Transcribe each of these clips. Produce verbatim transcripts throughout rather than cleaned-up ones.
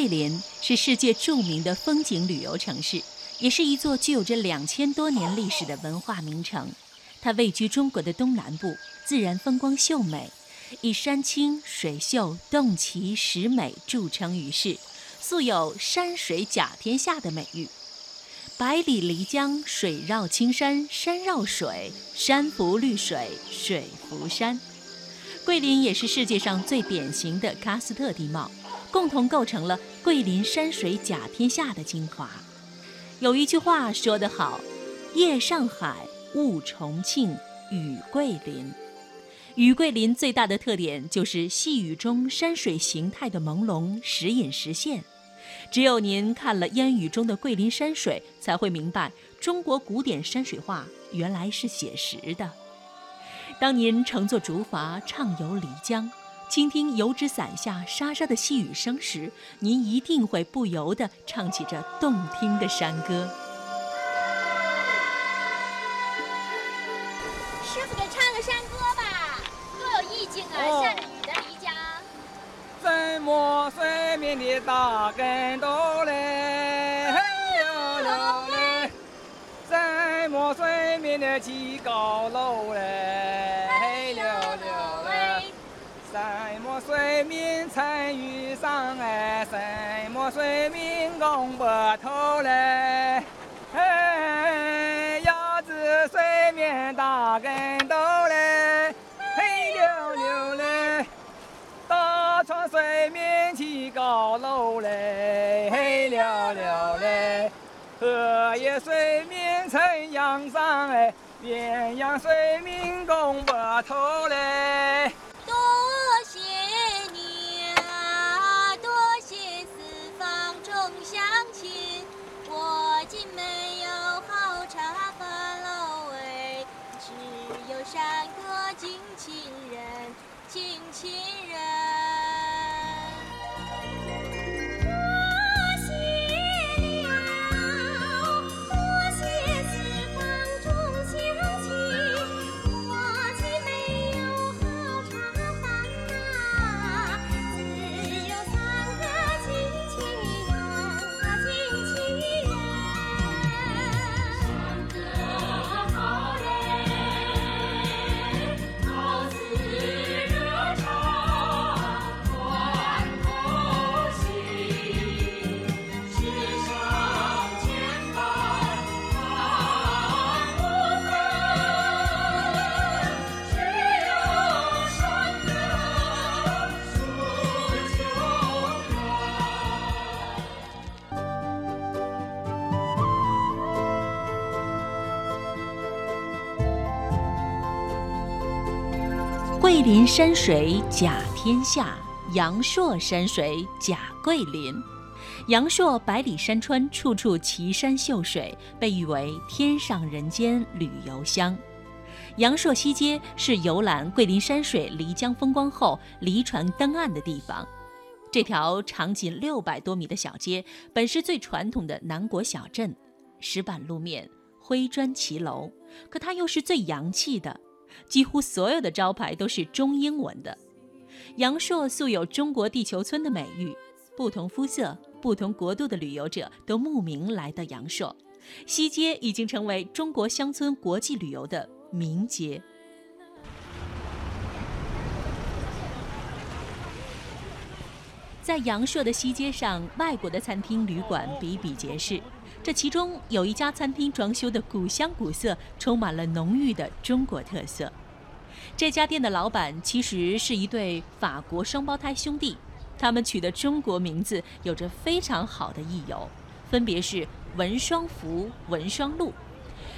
桂林是世界著名的风景旅游城市，也是一座具有着两千多年历史的文化名城。它位居中国的东南部，自然风光秀美，以山清水秀、洞奇石美著称于世，素有山水甲天下的美誉。百里漓江，水绕青山，山绕水，山浮绿水，水浮山。桂林也是世界上最典型的喀斯特地貌，共同构成了桂林山水甲天下的精华。有一句话说得好，夜上海，雾重庆，雨桂林。雨桂林最大的特点就是细雨中山水形态的朦胧，时隐时现。只有您看了烟雨中的桂林山水，才会明白中国古典山水画原来是写实的。当您乘坐竹筏畅游漓江，倾听油纸伞下沙沙的细雨声时，您一定会不由地唱起这动听的山歌。师傅给唱个山歌吧，多有意境啊！哦、下着雨的漓江，怎么生命的大跟头嘞？有楼嘞，怎么生命的起高楼嘞？有楼嘞，什么生命参与上哎？什么生命拱不头嘞？嘿，要是生命大跟头嘞，嘿溜溜嘞，大船生命起高楼嘞，嘿溜溜嘞，荷叶生命乘洋上哎，鸳鸯生命拱不头嘞。山歌敬亲人，敬亲人。多谢了，多谢四方众乡亲，我既没有好茶饭啊，只有三个敬亲人，敬亲人。山歌好嘞。桂林山水甲天下，阳朔山水甲桂林。阳朔百里山川，处处奇山秀水，被誉为天上人间旅游乡。阳朔西街是游览桂林山水漓江风光后离船登岸的地方。这条长仅六百多米的小街，本是最传统的南国小镇，石板路面，灰砖骑楼，可它又是最洋气的。几乎所有的招牌都是中英文的。阳朔素有中国地球村的美誉，不同肤色、不同国度的旅游者都慕名来到阳朔。西街已经成为中国乡村国际旅游的名街。在阳朔的西街上，外国的餐厅旅馆比比皆是。这其中有一家餐厅装修的古香古色，充满了浓郁的中国特色。这家店的老板其实是一对法国双胞胎兄弟，他们取的中国名字有着非常好的意由，分别是文双福、文双禄。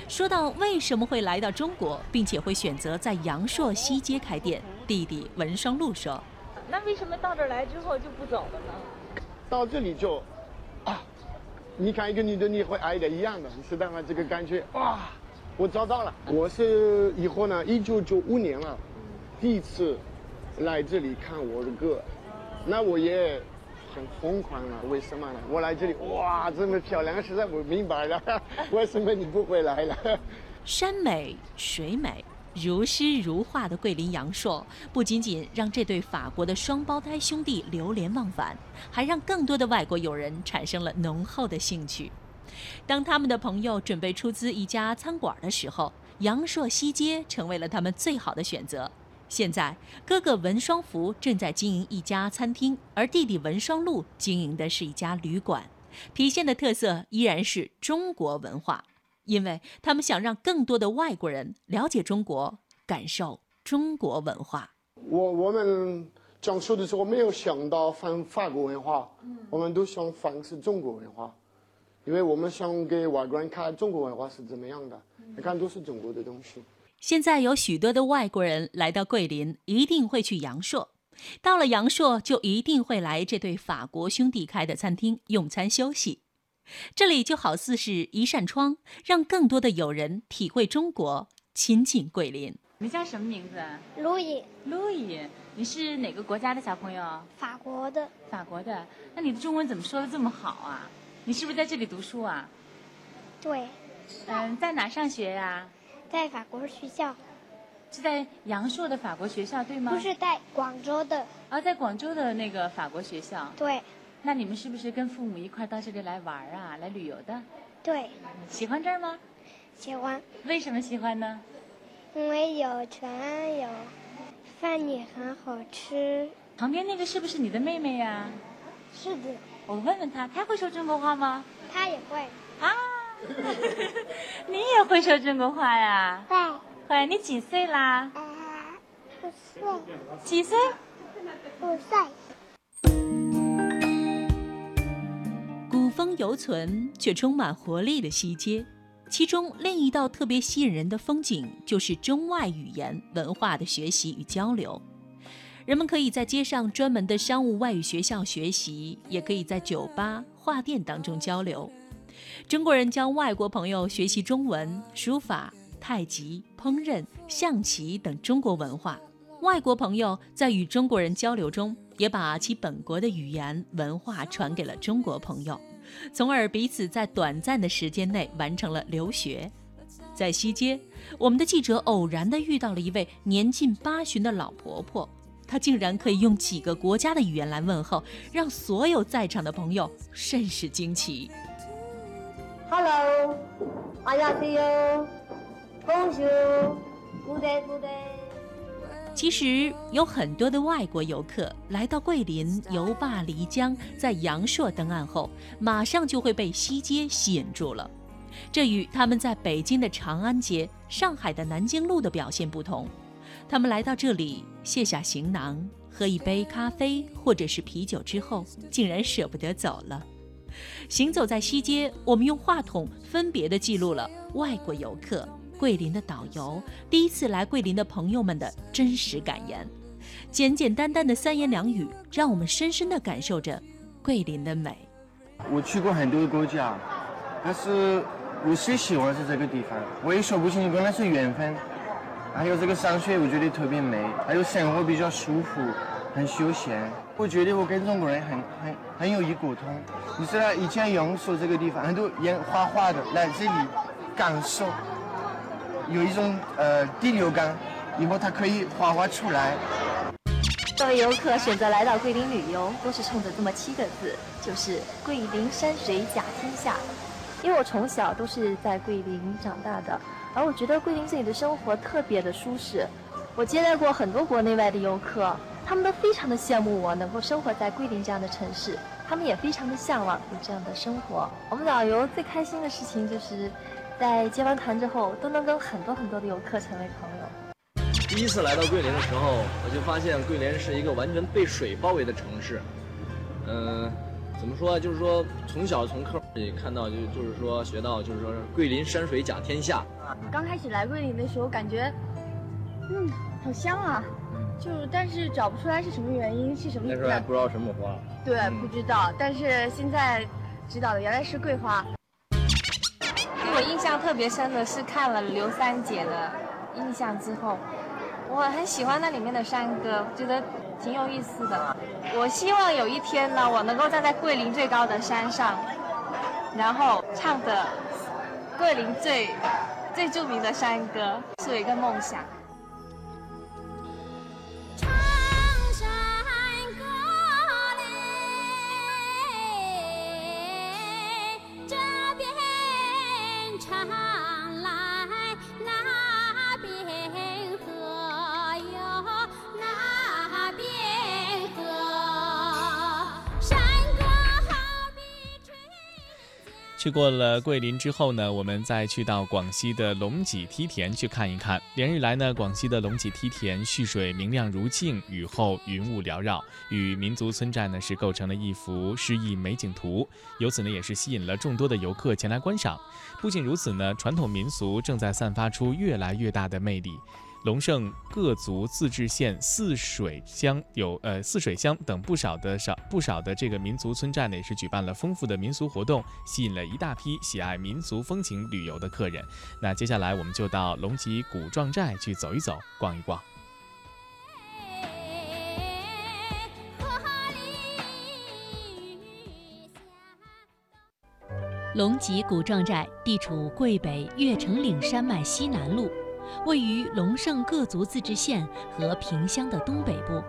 说到为什么会来到中国，并且会选择在阳朔西街开店，弟弟文双禄说：“那为什么到这儿来之后就不走了呢？”到这里就，啊。你看一个女的，你会爱的一样的，你知道吗？这个感觉哇，我找到了。我是以后呢，一九九五年了，第一次来这里看我的歌，那我也很疯狂了。为什么呢？我来这里哇，这么漂亮，实在我明白了，为什么你不会来了？山美水美，如诗如画的桂林阳朔，不仅仅让这对法国的双胞胎兄弟流连忘返，还让更多的外国友人产生了浓厚的兴趣。当他们的朋友准备出资一家餐馆的时候，阳朔西街成为了他们最好的选择。现在，哥哥文双福正在经营一家餐厅，而弟弟文双禄经营的是一家旅馆。郫县的特色依然是中国文化，因为他们想让更多的外国人了解中国，感受中国文化。我我们讲述的时候没有想到反法国文化，我们都想反是中国文化，因为我们想给外国人看中国文化是怎么样的，你看都是中国的东西。现在有许多的外国人来到桂林，一定会去阳朔。到了阳朔，就一定会来这对法国兄弟开的餐厅用餐休息。这里就好似是一扇窗，让更多的友人体会中国，亲近桂林。你叫什么名字？路易。路易，你是哪个国家的小朋友？法国的。法国的，那你的中文怎么说得这么好啊？你是不是在这里读书啊？对。嗯，在哪上学呀？在法国学校，是在阳朔的法国学校对吗？不是，在广州的。啊，在广州的那个法国学校。对。那你们是不是跟父母一块到这里来玩啊，来旅游的？对。喜欢这儿吗？喜欢。为什么喜欢呢？因为有船，有饭也很好吃。旁边那个是不是你的妹妹呀？是的。我问问她，她会说中国话吗？她也会。啊。你也会说中国话呀？会。会，你几岁啦？啊、呃，五岁。几岁？五岁。古风犹存，却充满活力的西街，其中另一道特别吸引人的风景，就是中外语言文化的学习与交流。人们可以在街上专门的商务外语学校学习，也可以在酒吧、画店当中交流。中国人教外国朋友学习中文、书法、太极、烹饪、象棋等中国文化，外国朋友在与中国人交流中，也把其本国的语言文化传给了中国朋友，从而彼此在短暂的时间内完成了留学。在西街，我们的记者偶然地遇到了一位年近八旬的老婆婆，她竟然可以用几个国家的语言来问候，让所有在场的朋友甚是惊奇。Hello, 안녕하세요, bonjour, good day, good day。 其实有很多的外国游客来到桂林游坝漓江，在阳朔登岸后，马上就会被西街吸引住了。这与他们在北京的长安街、上海的南京路的表现不同，他们来到这里卸下行囊，喝一杯咖啡或者是啤酒之后，竟然舍不得走了。行走在西街，我们用话筒分别地记录了外国游客、桂林的导游、第一次来桂林的朋友们的真实感言。简简单单的三言两语，让我们深深地感受着桂林的美。我去过很多国家，但是我最喜欢是这个地方。我也说不清楚，那是缘分。还有这个山水，我觉得特别美，还有生活比较舒服，很休闲。我觉得我跟中国人很很很有一股通。你知道以前阳朔这个地方很多人画画的来这里感受，有一种呃第六感，以后他可以画画出来。各位游客选择来到桂林旅游，都是冲着这么七个字，就是桂林山水甲天下。因为我从小都是在桂林长大的，而我觉得桂林这里的生活特别的舒适。我接待过很多国内外的游客，他们都非常的羡慕我能够生活在桂林这样的城市，他们也非常的向往有这样的生活。我们导游最开心的事情就是在接完团之后，都能跟很多很多的游客成为朋友。第一次来到桂林的时候，我就发现桂林是一个完全被水包围的城市。嗯、呃，怎么说，就是说从小从课本里看到，就就是说学到，就是说桂林山水甲天下。刚开始来桂林的时候，感觉嗯好香啊，就但是找不出来是什么原因，是什么那时候还不知道什么花，对、嗯、不知道，但是现在知道的原来是桂花。给我印象特别深的是看了刘三姐的印象之后，我很喜欢那里面的山歌，觉得挺有意思的。我希望有一天呢，我能够站在桂林最高的山上，然后唱的桂林最最著名的山歌，是一个梦想。去过了桂林之后呢，我们再去到广西的龙脊梯田去看一看。连日来呢，广西的龙脊梯田蓄水明亮如镜，雨后云雾缭绕，与民族村寨呢是构成了一幅诗意美景图，由此呢也是吸引了众多的游客前来观赏。不仅如此呢，传统民俗正在散发出越来越大的魅力。龙胜各族自治县泗水乡有呃泗水乡等不少的少不少的这个民族村寨呢，也是举办了丰富的民俗活动，吸引了一大批喜爱民族风情旅游的客人。那接下来我们就到龙脊古壮寨去走一走，逛一逛。龙脊古壮寨地处桂北越城岭山脉西南麓，位于龙胜各族自治县和萍乡的东北部，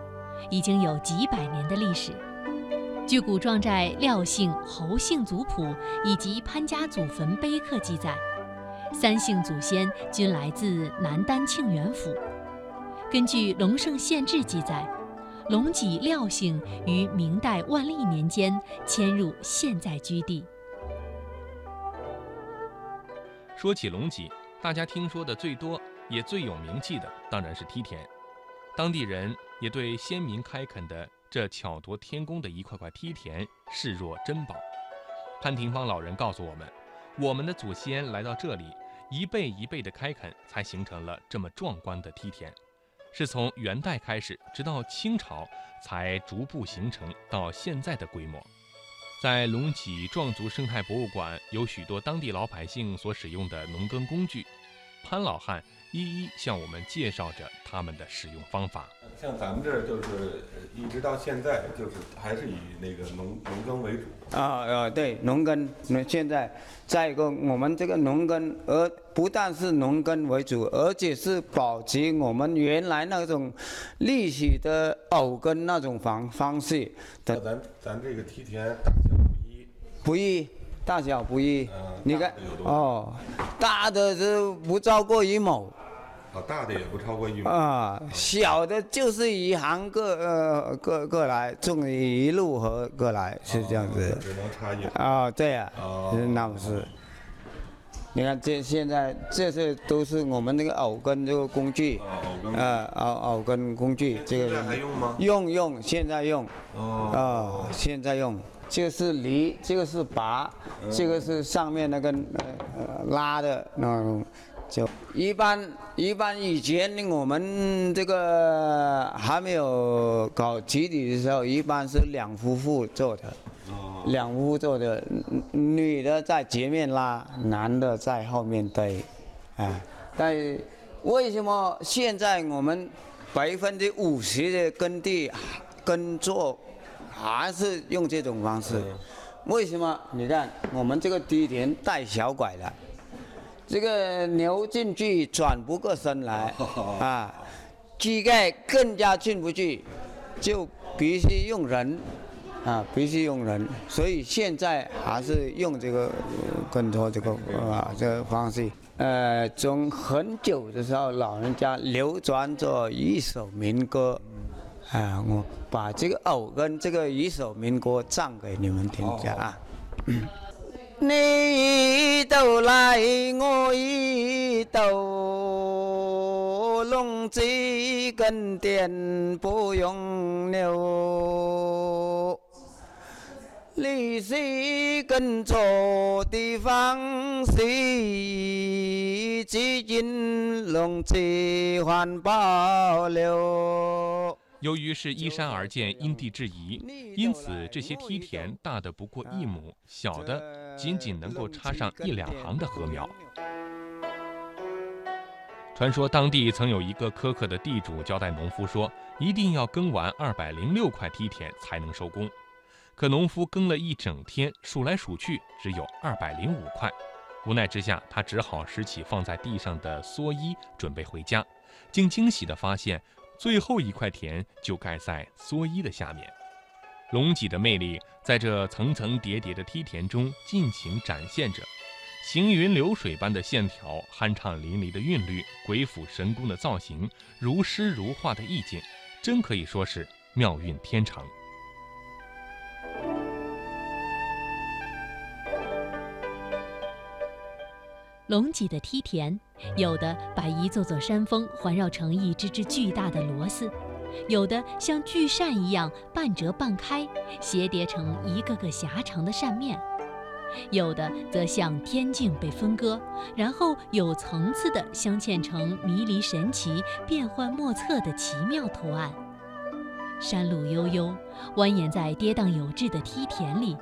已经有几百年的历史。据古壮寨廖姓、侯姓族谱以及潘家祖坟碑刻记载，三姓祖先均来自南丹庆元府。根据龙胜县志记载，龙脊廖姓于明代万历年间迁入现在居地。说起龙脊，大家听说的最多也最有名气的当然是梯田，当地人也对先民开垦的这巧夺天工的一块块梯田视若珍宝。潘廷芳老人告诉我们，我们的祖先来到这里，一辈一辈的开垦，才形成了这么壮观的梯田，是从元代开始，直到清朝才逐步形成到现在的规模。在龙脊壮族生态博物馆有许多当地老百姓所使用的农耕工具，潘老汉一一向我们介绍着他们的使用方法。像咱们这儿就是一直到现在就是还是以那个农农耕为主啊啊，对，农耕。那现在再一个，我们这个农耕而不但是农耕为主，而且是保持我们原来那种历史的偶耕那种方方式的。咱咱这个梯田大小不一，不一，大小不一。呃、你看哦，大的是不超过一亩。哦，大的也不超过一亩。啊，小的就是一行各呃各各来，种一路和各来，是这样子。哦，只能差一。啊，对呀。啊，哦，那不是。你看这现在这些都是我们那个偶耕这个工具，呃，偶偶耕工具，这个还用吗？用用，现在用。哦，现在用。这个是犁，这个是拔，这个是上面那个呃拉的那种。就一般一般以前我们这个还没有搞集体的时候，一般是两夫妇做的。两夫做的，女的在前面拉，男的在后面推，啊，但为什么现在我们百分之五十的耕地耕作还是用这种方式？为什么？你看我们这个梯田带小拐的，这个牛进去转不过身来，啊，膝盖更加进不去，就必须用人。啊，必须用人，所以现在还是用这个更多这个啊这个方式。呃，从很久的时候，老人家流传着一首民歌，啊，我把这个偶跟这个一首民歌唱给你们听一下啊。你都来，我已到，龙脊根田不用牛。历史跟错地方是基金龙脊环保留。由于是依山而建，因地制宜，因此这些梯田大的不过一亩，小的仅仅能够插上一两行的禾苗。传说当地曾有一个苛刻的地主交代农夫说，一定要耕完二百零六块梯田才能收工。可农夫耕了一整天，数来数去只有二百零五块，无奈之下，他只好拾起放在地上的蓑衣，准备回家，竟惊喜地发现，最后一块田就盖在蓑衣的下面。龙脊的魅力在这层层叠叠的梯田中尽情展现着，行云流水般的线条，酣畅淋漓的韵律，鬼斧神工的造型，如诗如画的意境，真可以说是妙韵天成。隆起的梯田，有的把一座座山峰环绕成一只只巨大的螺丝，有的像巨扇一样半折半开，斜叠成一个个狭长的扇面，有的则像天镜被分割，然后有层次地镶嵌成迷离神奇、变幻莫测的奇妙图案。山路悠悠，蜿蜒在跌宕有致的梯田里，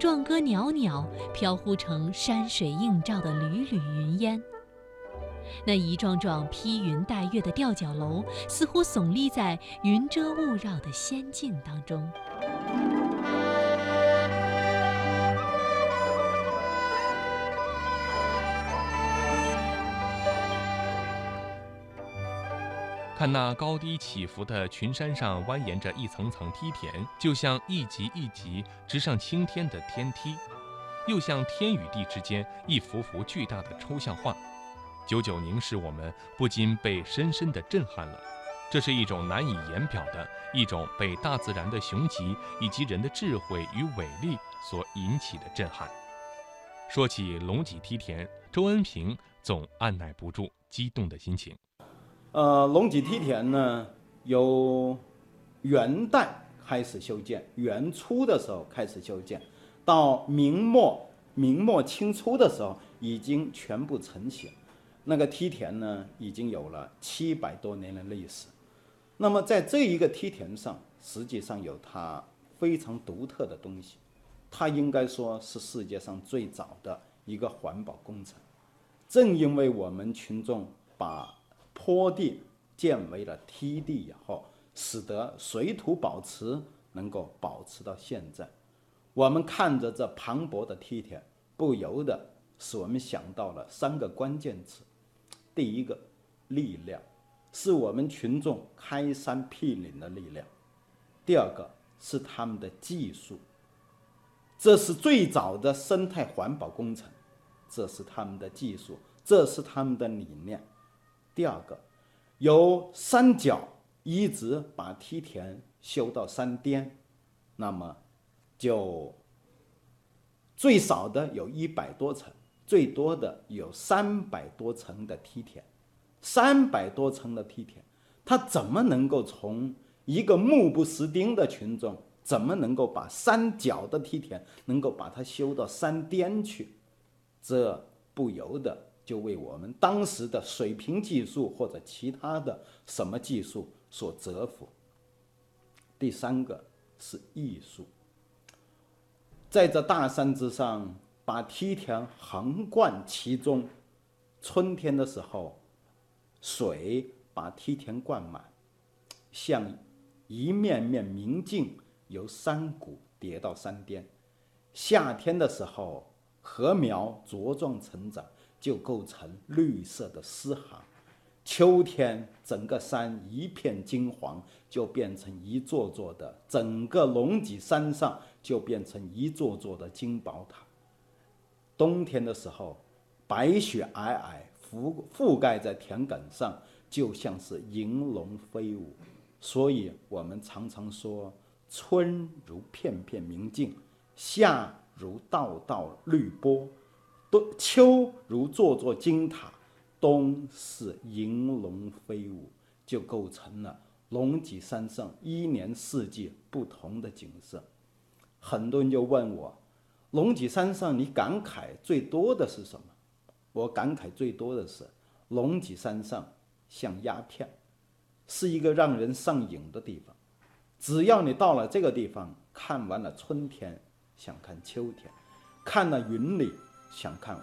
壮歌袅袅，飘忽成山水映照的缕缕云烟。那一幢幢披云戴月的吊脚楼，似乎耸立在云遮雾绕的仙境当中。看那高低起伏的群山上蜿蜒着一层层梯田，就像一级一级直上青天的天梯，又像天与地之间一幅幅巨大的抽象画，久久凝视我们，不禁被深深地震撼了。这是一种难以言表的，一种被大自然的雄奇以及人的智慧与伟力所引起的震撼。说起龙脊梯田，周恩平总按捺不住激动的心情。呃，龙脊梯田呢，由元代开始修建，元初的时候开始修建，到明末明末清初的时候已经全部成型。那个梯田呢，已经有了七百多年的历史。那么在这一个梯田上，实际上有它非常独特的东西，它应该说是世界上最早的一个环保工程。正因为我们群众把坡地建为了梯地以后，使得水土保持能够保持到现在。我们看着这磅礴的梯田，不由得使我们想到了三个关键词。第一个，力量，是我们群众开山辟岭的力量；第二个是他们的技术，这是最早的生态环保工程，这是他们的技术，这是他们的理念。第二个，由山脚一直把梯田修到山巅，那么就最少的有一百多层，最多的有三百多层的梯田。三百多层的梯田，它怎么能够从一个目不识丁的群众，怎么能够把山脚的梯田能够把它修到山巅去？这不由得就为我们当时的水平技术或者其他的什么技术所折服。第三个是艺术，在这大山之上把梯田横贯其中，春天的时候水把梯田灌满，像一面面明镜由山谷叠到山巅，夏天的时候禾苗茁壮成长，就构成绿色的丝行，秋天整个山一片金黄，就变成一座座的，整个龙脊山上就变成一座座的金宝塔。冬天的时候，白雪皑皑覆覆盖在田埂上，就像是银龙飞舞。所以我们常常说，春如片片明镜，夏如道道绿波，秋如座座金塔，冬是银龙飞舞，就构成了龙脊山上一年四季不同的景色。很多人就问我，龙脊山上你感慨最多的是什么？我感慨最多的是，龙脊山上像鸦片，是一个让人上瘾的地方。只要你到了这个地方，看完了春天想看秋天，看了云里想看